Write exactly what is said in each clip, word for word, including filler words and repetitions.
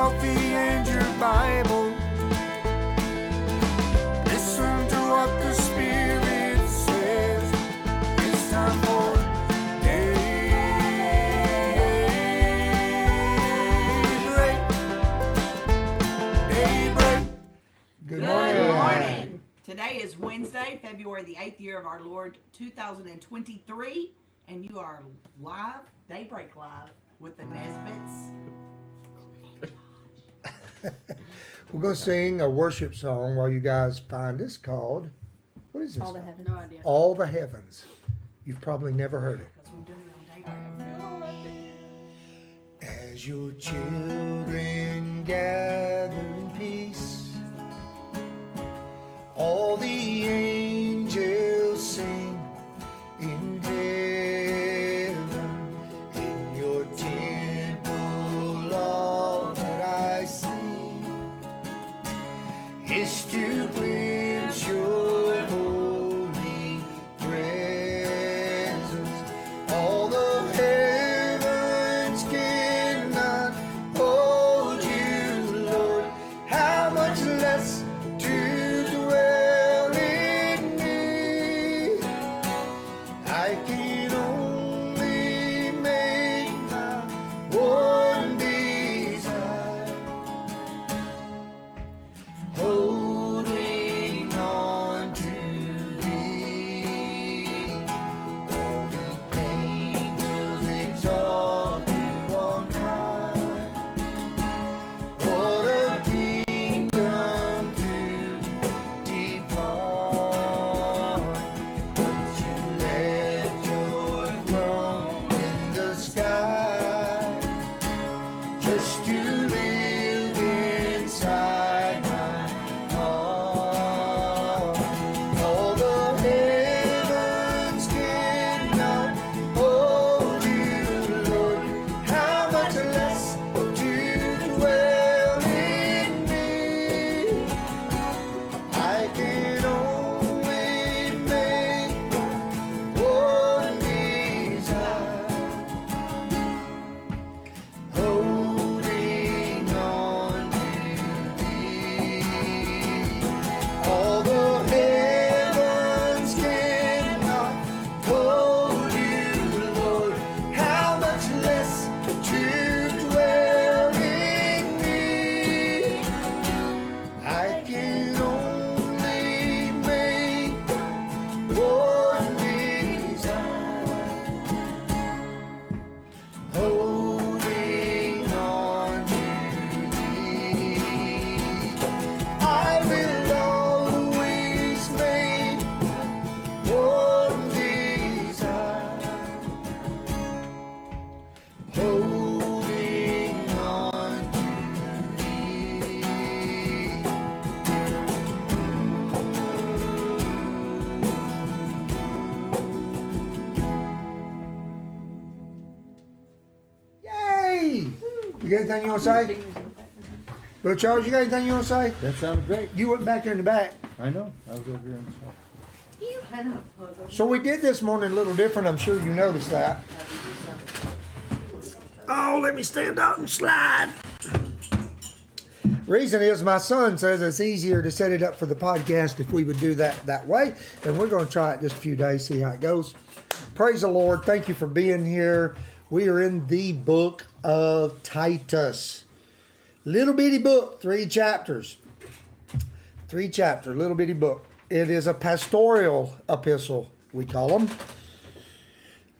coffee and your Bible. Listen to what the Spirit says. It's time for Daybreak. Daybreak. Good morning. Good morning. Today is Wednesday, February the eighth year of our Lord, two thousand twenty-three, and you are live, Daybreak Live, with the Nesbitts. We're going to sing a worship song while you guys find this called, what is this? All the Heavens. No idea. All the Heavens. You've probably never heard it. As your children gather in peace, all the angels sing in heaven. In your temple all that I see is to praise your holy presence. All the heavens cannot hold you, Lord. How much less to dwell in me? I can only make my one desire. Oh, you got anything you want to say? Brother Charles, you got anything you want to say? That sounds great. You went back there in the back. I know. I was over here in the side. So we did this morning a little different. I'm sure you noticed that. Oh, let me stand up and slide. Reason is my son says it's easier to set it up for the podcast if we would do that that way. And we're going to try it just a few days, see how it goes. Praise the Lord. Thank you for being here. We are in the book of Titus. Little bitty book, three chapters. Three chapters, little bitty book. It is a pastoral epistle, we call them.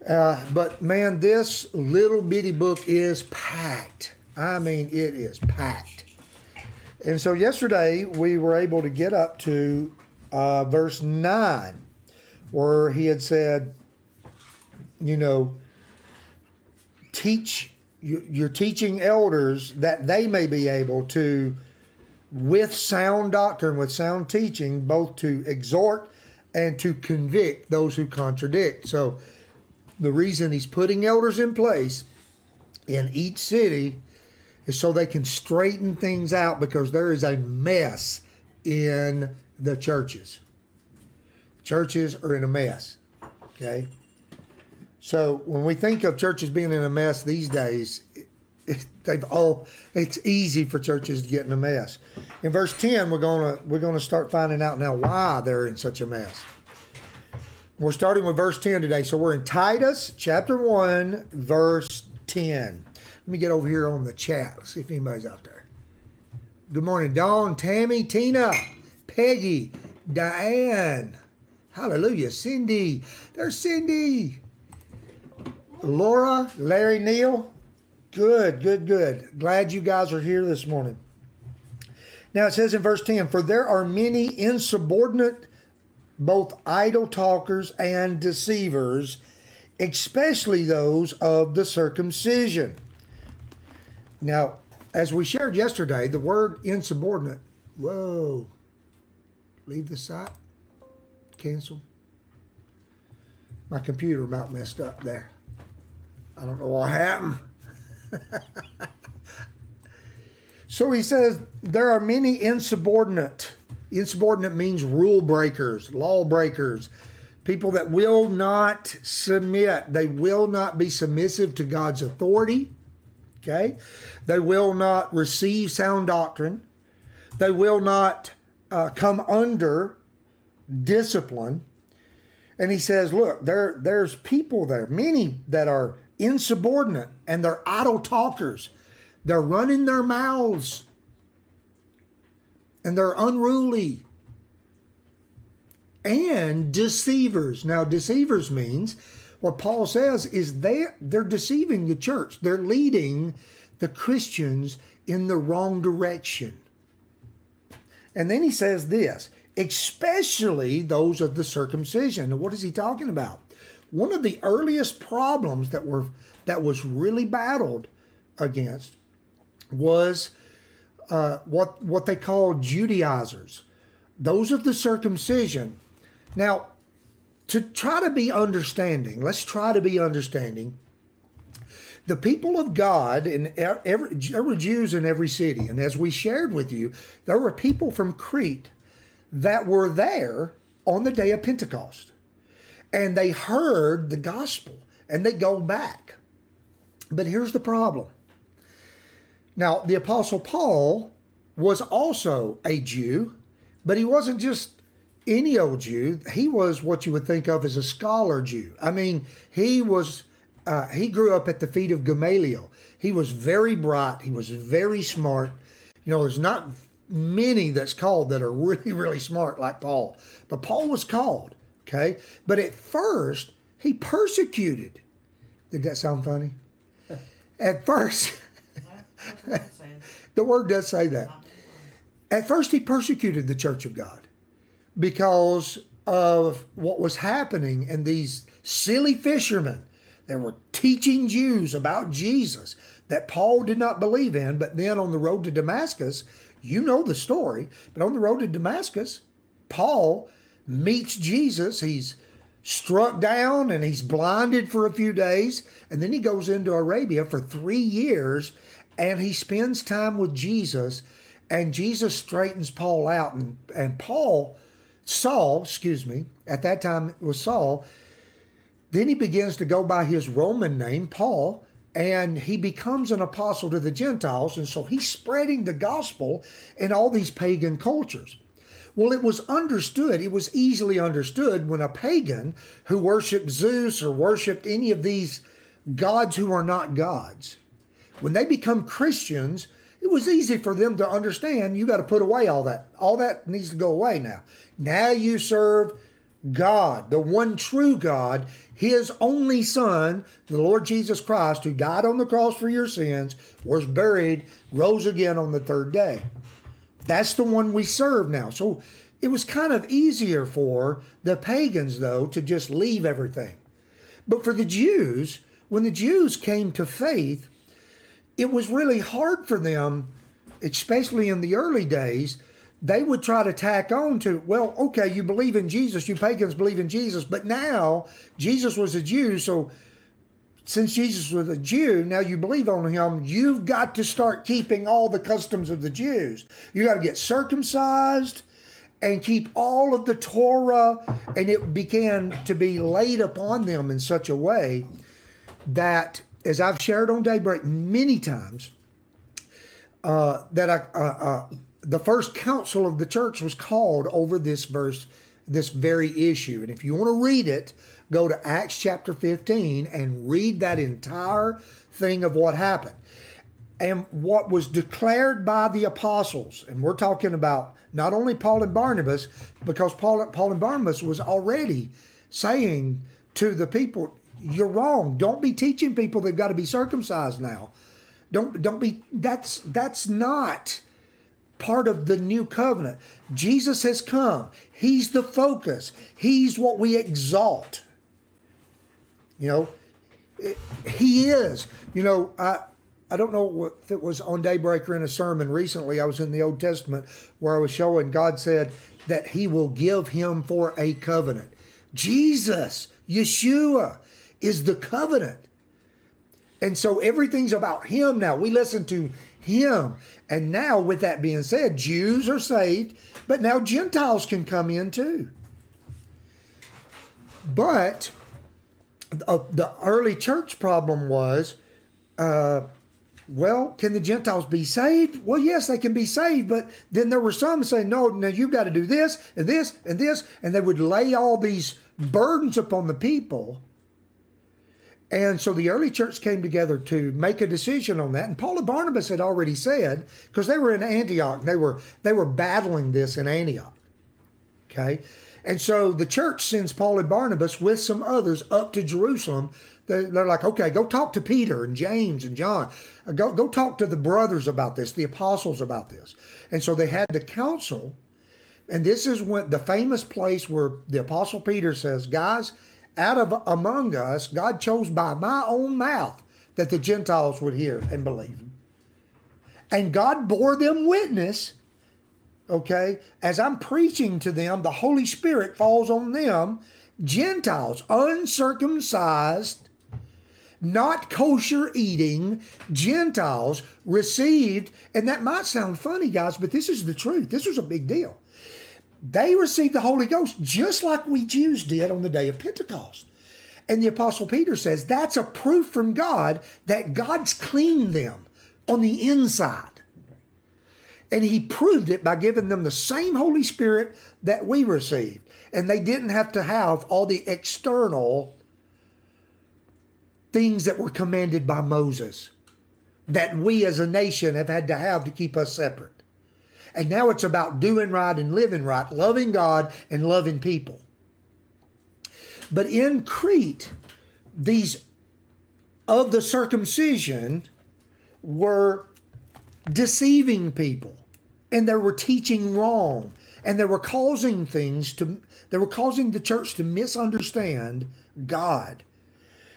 Uh, but man, this little bitty book is packed. I mean, it is packed. And so yesterday we were able to get up to uh, verse nine, where he had said, you know, teach, you're teaching elders that they may be able to, with sound doctrine, with sound teaching, both to exhort and to convict those who contradict. So the reason he's putting elders in place in each city is so they can straighten things out, because there is a mess in the churches. Churches are in a mess, okay? So when we think of churches being in a mess these days, they've all, it's easy for churches to get in a mess. In verse ten, we're gonna we're gonna start finding out now why they're in such a mess. We're starting with verse ten today, so we're in Titus chapter one, verse ten. Let me get over here on the chat. Let's see if anybody's out there. Good morning, Dawn, Tammy, Tina, Peggy, Diane. Hallelujah, Cindy. There's Cindy. Laura, Larry, Neil. Good, good, good. Glad you guys are here this morning. Now it says in verse ten, for there are many insubordinate, both idle talkers and deceivers, especially those of the circumcision. Now, as we shared yesterday, the word insubordinate, whoa, leave the site, cancel. My computer about messed up there. I don't know what happened. So he says, there are many insubordinate. Insubordinate means rule breakers, law breakers, people that will not submit. They will not be submissive to God's authority. Okay? They will not receive sound doctrine. They will not uh, come under discipline. And he says, look, there, there's people there, many that are insubordinate, and they're idle talkers. They're running their mouths, and they're unruly, and deceivers. Now, deceivers means what Paul says is they, they're deceiving the church. They're leading the Christians in the wrong direction. And then he says this, especially those of the circumcision. Now, what is he talking about? One of the earliest problems that were that was really battled against was uh, what what they called Judaizers, those of the circumcision. Now, to try to be understanding, let's try to be understanding. The people of God, in every, there were Jews in every city, and as we shared with you, there were people from Crete that were there on the day of Pentecost. And they heard the gospel, and they go back. But here's the problem. Now, the Apostle Paul was also a Jew, but he wasn't just any old Jew. He was what you would think of as a scholar Jew. I mean, he was, uh, he grew up at the feet of Gamaliel. He was very bright. He was very smart. You know, there's not many that's called that are really, really smart like Paul. But Paul was called. Okay, but at first he persecuted. Did that sound funny? At first, the word does say that. At first he persecuted the church of God because of what was happening and these silly fishermen that were teaching Jews about Jesus that Paul did not believe in. But then on the road to Damascus, you know the story, but on the road to Damascus, Paul meets Jesus. He's struck down and he's blinded for a few days. And then he goes into Arabia for three years and he spends time with Jesus, and Jesus straightens Paul out. And, and Paul, Saul, excuse me, at that time it was Saul. Then he begins to go by his Roman name, Paul, and he becomes an apostle to the Gentiles. And so he's spreading the gospel in all these pagan cultures. Well, it was understood, it was easily understood when a pagan who worshiped Zeus or worshiped any of these gods who are not gods, when they become Christians, it was easy for them to understand, you got to put away all that. All that needs to go away now. Now you serve God, the one true God, his only son, the Lord Jesus Christ, who died on the cross for your sins, was buried, rose again on the third day. That's the one we serve now. So it was kind of easier for the pagans, though, to just leave everything. But for the Jews, when the Jews came to faith, it was really hard for them, especially in the early days. They would try to tack on to, well, okay, you believe in Jesus, you pagans believe in Jesus, but now Jesus was a Jew, so since Jesus was a Jew, now you believe on him, you've got to start keeping all the customs of the Jews. You got to get circumcised and keep all of the Torah. And it began to be laid upon them in such a way that as I've shared on Daybreak many times, uh, that I, uh, uh, the first council of the church was called over this verse, this very issue. And if you want to read it, go to Acts chapter fifteen and read that entire thing of what happened. And what was declared by the apostles, and we're talking about not only Paul and Barnabas, because Paul, Paul and Barnabas was already saying to the people, you're wrong. Don't be teaching people they've got to be circumcised now. Don't, don't be, that's, that's not part of the new covenant. Jesus has come. He's the focus. He's what we exalt. You know, it, he is, you know, I, I don't know if it was on Daybreak or in a sermon recently. I was in the Old Testament where I was showing God said that he will give him for a covenant. Jesus, Yeshua, is the covenant. And so everything's about him now. We listen to him. And now with that being said, Jews are saved, but now Gentiles can come in too. But the early church problem was, uh, well, can the Gentiles be saved? Well, yes, they can be saved, but then there were some saying, no, now you've got to do this and this and this, and they would lay all these burdens upon the people. And so the early church came together to make a decision on that. And Paul and Barnabas had already said, because they were in Antioch, they were they were battling this in Antioch, okay? And so the church sends Paul and Barnabas with some others up to Jerusalem. They're like, okay, go talk to Peter and James and John. Go, go talk to the brothers about this, the apostles about this. And so they had the council. And this is when the famous place where the apostle Peter says, guys, out of among us, God chose by my own mouth that the Gentiles would hear and believe. And God bore them witness, okay? As I'm preaching to them, the Holy Spirit falls on them, Gentiles, uncircumcised, not kosher eating Gentiles received, and that might sound funny, guys, but this is the truth. This was a big deal. They received the Holy Ghost just like we Jews did on the day of Pentecost. And the Apostle Peter says that's a proof from God that God's cleaned them on the inside. And he proved it by giving them the same Holy Spirit that we received. And they didn't have to have all the external things that were commanded by Moses that we as a nation have had to have to keep us separate. And now it's about doing right and living right, loving God and loving people. But in Crete, these of the circumcision were deceiving people, and they were teaching wrong, and they were causing things to, they were causing the church to misunderstand God.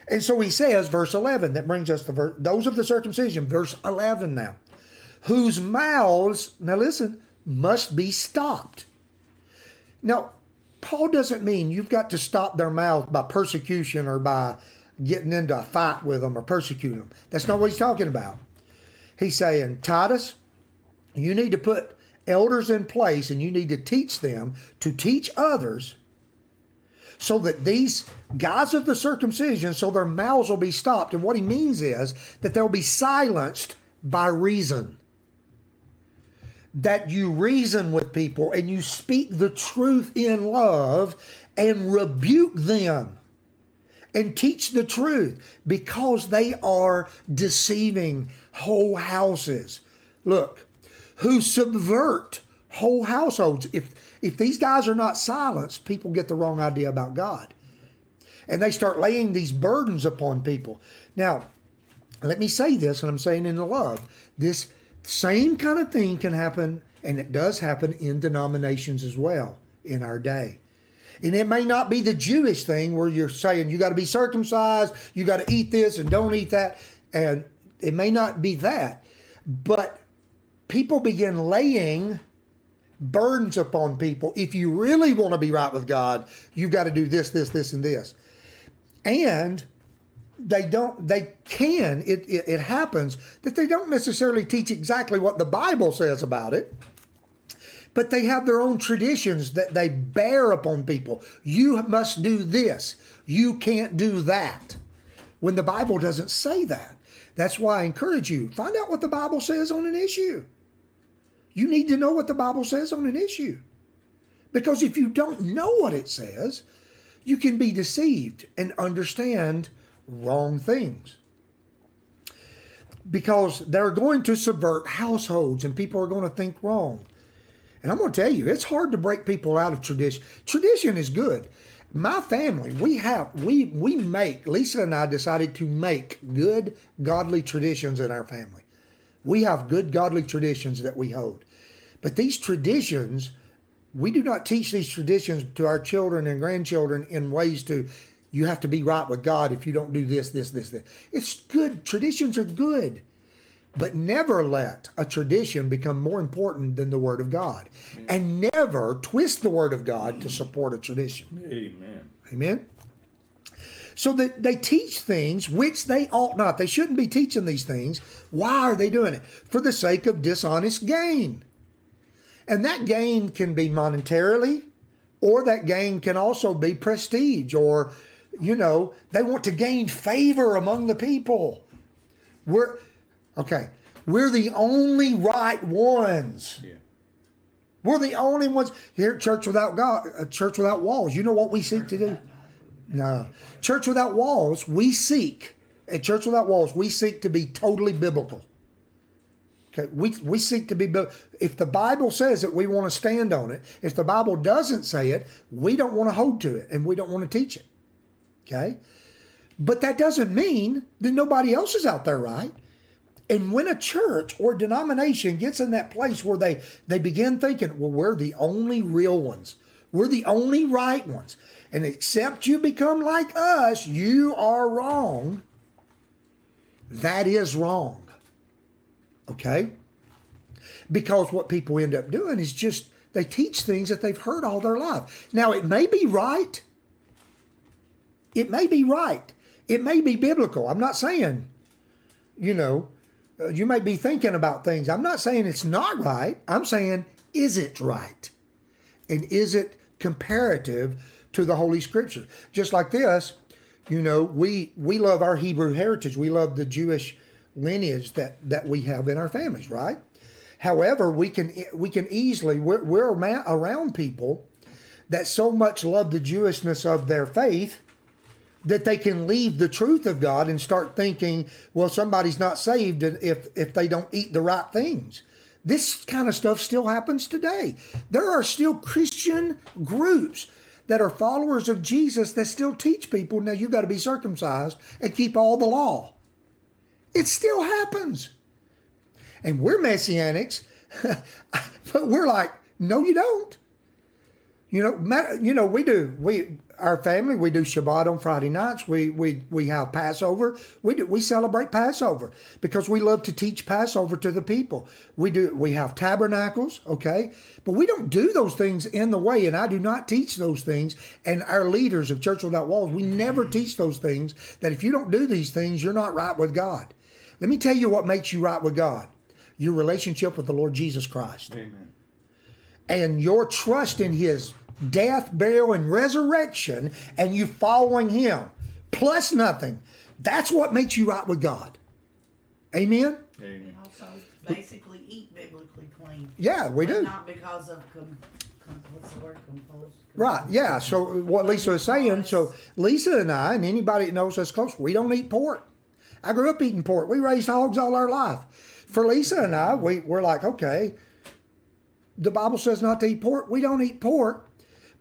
And so he says, verse eleven, that brings us to verse, those of the circumcision, verse eleven now, whose mouths, now listen, must be stopped. Now, Paul doesn't mean you've got to stop their mouths by persecution or by getting into a fight with them or persecuting them. That's not what he's talking about. He's saying, Titus, you need to put elders in place and you need to teach them to teach others so that these guys of the circumcision, so their mouths will be stopped. And what he means is that they'll be silenced by reason. That you reason with people and you speak the truth in love and rebuke them and teach the truth because they are deceiving whole houses. Look, who subvert whole households. If If these guys are not silenced, people get the wrong idea about God. And they start laying these burdens upon people. Now, let me say this, and I'm saying in love, this same kind of thing can happen, and it does happen in denominations as well in our day. And it may not be the Jewish thing where you're saying you got to be circumcised, you got to eat this and don't eat that. And it may not be that, but people begin laying burdens upon people. If you really want to be right with God, you've got to do this, this, this, and this. And they don't, they can, it, it, it happens that they don't necessarily teach exactly what the Bible says about it, but they have their own traditions that they bear upon people. You must do this. You can't do that. when the Bible doesn't say that. That's why I encourage you, find out what the Bible says on an issue. You need to know what the Bible says on an issue. Because if you don't know what it says, you can be deceived and understand wrong things. Because they're going to subvert households and people are going to think wrong. And I'm going to tell you, it's hard to break people out of tradition. Tradition is good. My family, we have, we we make, Lisa and I decided to make good, godly traditions in our family. We have good, godly traditions that we hold. But these traditions, we do not teach these traditions to our children and grandchildren in ways to, you have to be right with God if you don't do this, this, this, this. It's good. Traditions are good. But never let a tradition become more important than the Word of God. Amen. And never twist the Word of God to support a tradition. Amen. Amen. So that they teach things which they ought not. They shouldn't be teaching these things. Why are they doing it? For the sake of dishonest gain. And that gain can be monetarily, or that gain can also be prestige, or, you know, they want to gain favor among the people. We're... Okay, we're the only right ones. Yeah. We're the only ones here at Church Without God, uh, Church Without Walls. You know what we seek to do? No. Church Without Walls, we seek, at Church Without Walls, we seek to be totally biblical. Okay, we, we seek to be, if the Bible says it, we want to stand on it. If the Bible doesn't say it, we don't want to hold to it and we don't want to teach it. Okay? But that doesn't mean that nobody else is out there, right? And when a church or denomination gets in that place where they, they begin thinking, well, we're the only real ones. We're the only right ones. And except you become like us, you are wrong. That is wrong. Okay? Because what people end up doing is just, they teach things that they've heard all their life. Now, it may be right. It may be right. It may be biblical. I'm not saying, you know, you may be thinking about things. I'm not saying it's not right. I'm saying, is it right? And is it comparative to the Holy Scripture? Just like this, you know, we we love our Hebrew heritage. We love the Jewish lineage that, that we have in our families, right? However, we can we can easily, we're, we're around people that so much love the Jewishness of their faith that they can leave the truth of God and start thinking, well, somebody's not saved if, if they don't eat the right things. This kind of stuff still happens today. There are still Christian groups that are followers of Jesus that still teach people, now you've got to be circumcised and keep all the law. It still happens. And we're Messianics, but we're like, no, you don't. You know, you know, we do, we, our family, we do Shabbat on Friday nights. We, we, we have Passover. We do, we celebrate Passover because we love to teach Passover to the people. We do, we have tabernacles. Okay. But we don't do those things in the way. And I do not teach those things. And our leaders of Church Without Walls, we never teach those things, that if you don't do these things, you're not right with God. Let me tell you what makes you right with God. Your relationship with the Lord Jesus Christ. Amen. And your trust in his death, burial, and resurrection, and you following him, plus nothing. That's what makes you right with God. Amen? Amen. Also, basically eat biblically clean. Yeah, we do. Not because of, com, com, what's the word, compulsion? Right, yeah. So what Lisa is saying, so Lisa and I, and anybody that knows us close, we don't eat pork. I grew up eating pork. We raised hogs all our life. For Lisa and I, we, we're like, okay, the Bible says not to eat pork. We don't eat pork.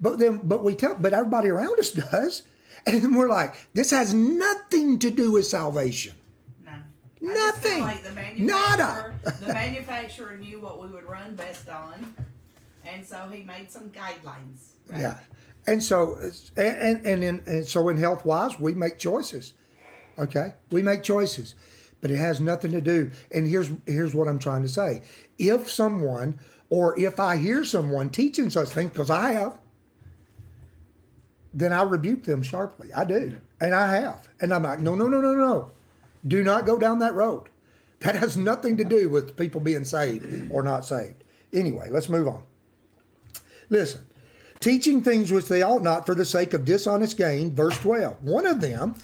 But then, but we tell, but everybody around us does, and then we're like, this has nothing to do with salvation. No, nothing. Like the manufacturer, Nada. The manufacturer knew what we would run best on, and so he made some guidelines. Right? Yeah, and so and and in, and so in health wise, we make choices. Okay, we make choices, but it has nothing to do. And here's here's what I'm trying to say: if someone, or if I hear someone teaching such things, because I have, then I rebuke them sharply. I do. And I have. And I'm like, no, no, no, no, no. Do not go down that road. That has nothing to do with people being saved or not saved. Anyway, let's move on. Listen, teaching things which they ought not for the sake of dishonest gain, verse twelve. One of them,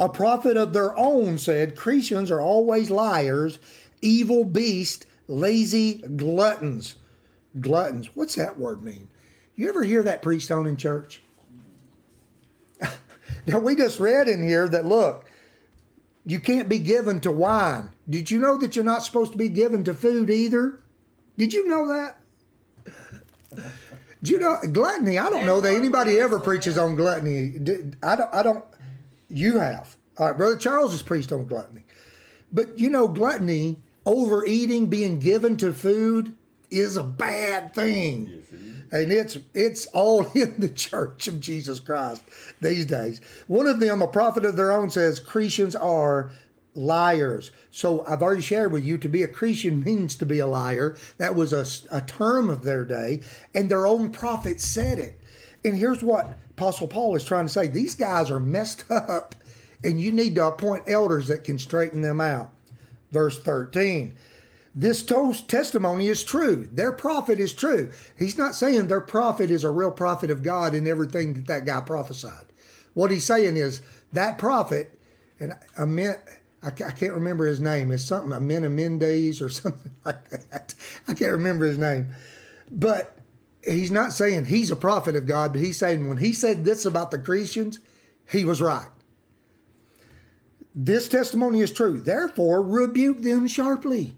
A prophet of their own said, Cretans are always liars, evil beasts, lazy gluttons. Gluttons. What's that word mean? You ever hear that preached on in church? Now, we just read in here that, look, you can't be given to wine. Did you know that you're not supposed to be given to food either? Did you know that? Do you know gluttony? I don't know that anybody ever preaches on gluttony. I don't. I don't. You have. All right, Brother Charles has preached on gluttony. But you know, gluttony, overeating, being given to food is a bad thing. And it's it's all in the church of Jesus Christ these days. One of them, a prophet of their own, says Cretans are liars. So I've already shared with you, to be a Cretan means to be a liar. That was a, a term of their day, and their own prophet said it. And here's what Apostle Paul is trying to say. These guys are messed up, and you need to appoint elders that can straighten them out. Verse thirteen, this testimony is true. Their prophet is true. He's not saying their prophet is a real prophet of God in everything that that guy prophesied. What he's saying is that prophet, and I meant... I can't remember his name. It's something, Amenamendes or something like that. I can't remember his name. But he's not saying he's a prophet of God, but he's saying when he said this about the Cretans, he was right. This testimony is true. Therefore, rebuke them sharply.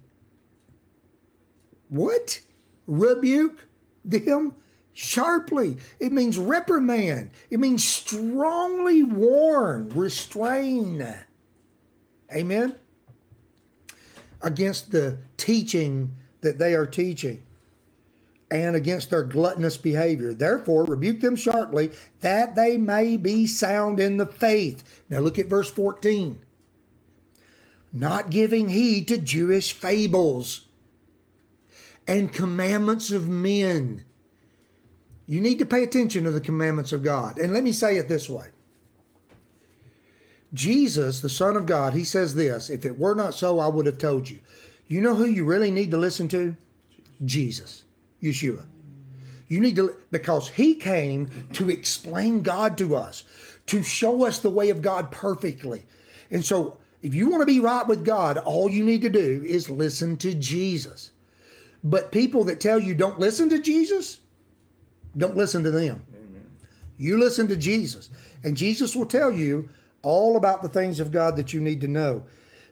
What? Rebuke them sharply. It means reprimand. It means strongly warn, restrain. Amen? Against the teaching that they are teaching and against their gluttonous behavior. Therefore, rebuke them sharply that they may be sound in the faith. Now look at verse fourteen. Not giving heed to Jewish fables and commandments of men. You need to pay attention to the commandments of God. And let me say it this way. Jesus, the Son of God, he says this, if it were not so, I would have told you. You know who you really need to listen to? Jesus, Yeshua. You need to, because he came to explain God to us, to show us the way of God perfectly. And so if you want to be right with God, all you need to do is listen to Jesus. But people that tell you don't listen to Jesus, don't listen to them. Amen. You listen to Jesus, and Jesus will tell you all about the things of God that you need to know.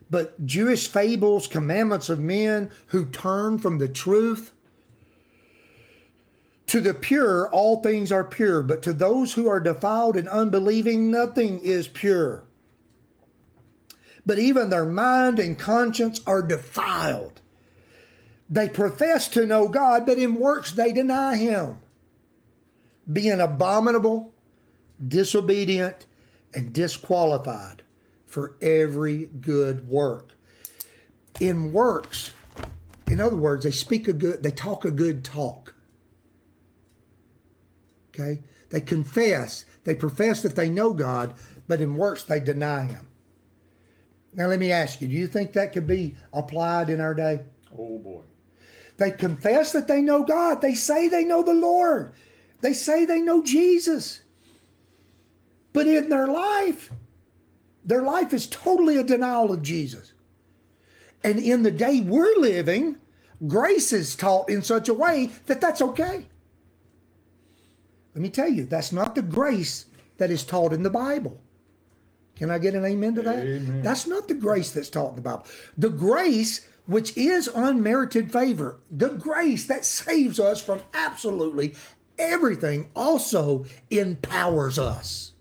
But Jewish fables, commandments of men who turn from the truth. To the pure, all things are pure, but to those who are defiled and unbelieving, nothing is pure. But even their mind and conscience are defiled. They profess to know God, but in works they deny him, being abominable, disobedient, and disqualified for every good work. In works, in other words, they speak a good, they talk a good talk. Okay? They confess, they profess that they know God, but in works they deny him. Now let me ask you, do you think that could be applied in our day? Oh boy. They confess that they know God. They say they know the Lord. They say they know Jesus. But in their life, their life is totally a denial of Jesus. And in the day we're living, grace is taught in such a way that that's okay. Let me tell you, that's not the grace that is taught in the Bible. Can I get an amen to that? Amen. That's not the grace that's taught in the Bible. The grace, which is unmerited favor, the grace that saves us from absolutely everything, also empowers us.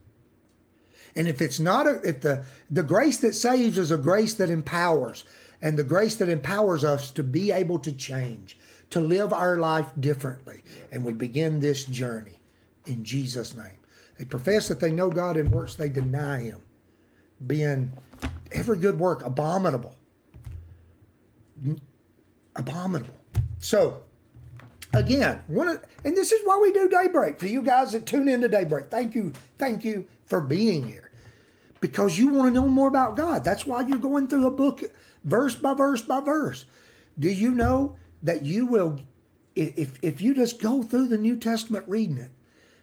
And if it's not, a, if the, the grace that saves is a grace that empowers, and the grace that empowers us to be able to change, to live our life differently. And we begin this journey in Jesus' name. They profess that they know God, in works they deny him, being every good work abominable. Abominable. So, again, one of, and this is why we do Daybreak. For you guys that tune in to Daybreak, thank you, thank you for being here. Because you want to know more about God. That's why you're going through a book verse by verse by verse. Do you know that you will, if, if you just go through the New Testament reading it,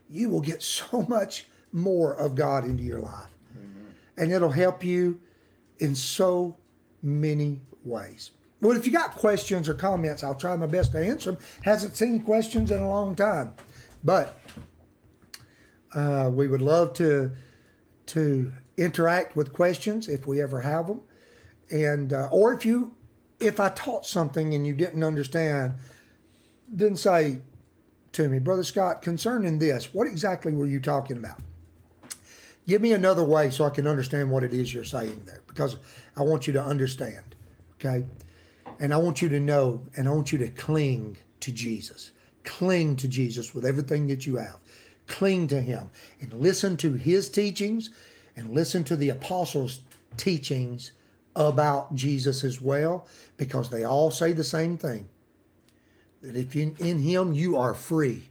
you will get so much more of God into your life. Amen. and it'll help you in so many ways. Well, if you got questions or comments, I'll try my best to answer them. Hasn't seen questions in a long time, but uh, we would love to to interact with questions if we ever have them, and uh, or if you if I taught something and you didn't understand, then say to me, Brother Scott, concerning this, what exactly were you talking about? Give me another way so I can understand what it is you're saying there, because I want you to understand, okay? And I want you to know, and I want you to cling to Jesus. Cling to Jesus with everything that you have. Cling to him and listen to his teachings and listen to the apostles' teachings about Jesus as well, because they all say the same thing. That if you in him, you are free,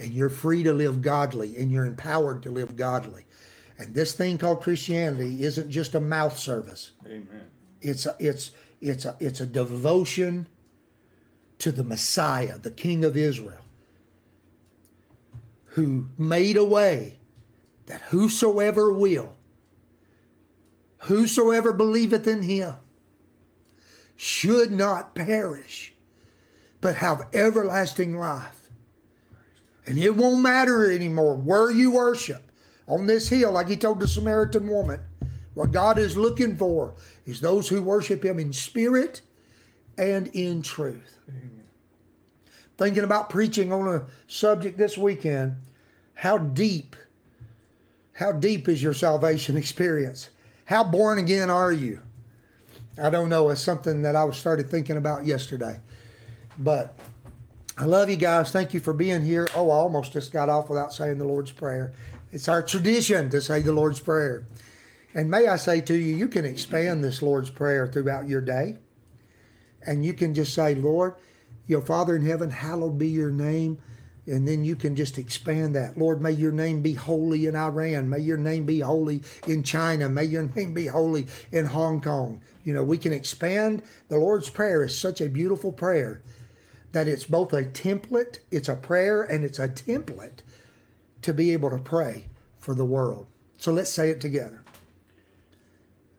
and you're free to live godly, and you're empowered to live godly. And this thing called Christianity isn't just a mouth service. Amen. It's a, it's it's a, it's a devotion to the Messiah, the King of Israel, who made a way that whosoever will, whosoever believeth in him, should not perish, but have everlasting life. And it won't matter anymore where you worship. On this hill, like he told the Samaritan woman, what God is looking for is those who worship him in spirit and in truth. Amen. Thinking about preaching on a subject this weekend, how deep, how deep is your salvation experience? How born again are you? I don't know. It's something that I started thinking about yesterday. But I love you guys. Thank you for being here. Oh, I almost just got off without saying the Lord's Prayer. It's our tradition to say the Lord's Prayer. And may I say to you, you can expand this Lord's Prayer throughout your day. And you can just say, Lord, your Father in heaven, hallowed be your name. And then you can just expand that. Lord, may your name be holy in Iran. May your name be holy in China. May your name be holy in Hong Kong. You know, we can expand. The Lord's Prayer is such a beautiful prayer that it's both a template, it's a prayer, and it's a template to be able to pray for the world. So let's say it together.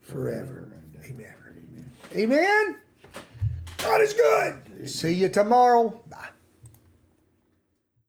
forever. Amen. Amen. God is good. See you tomorrow. Bye.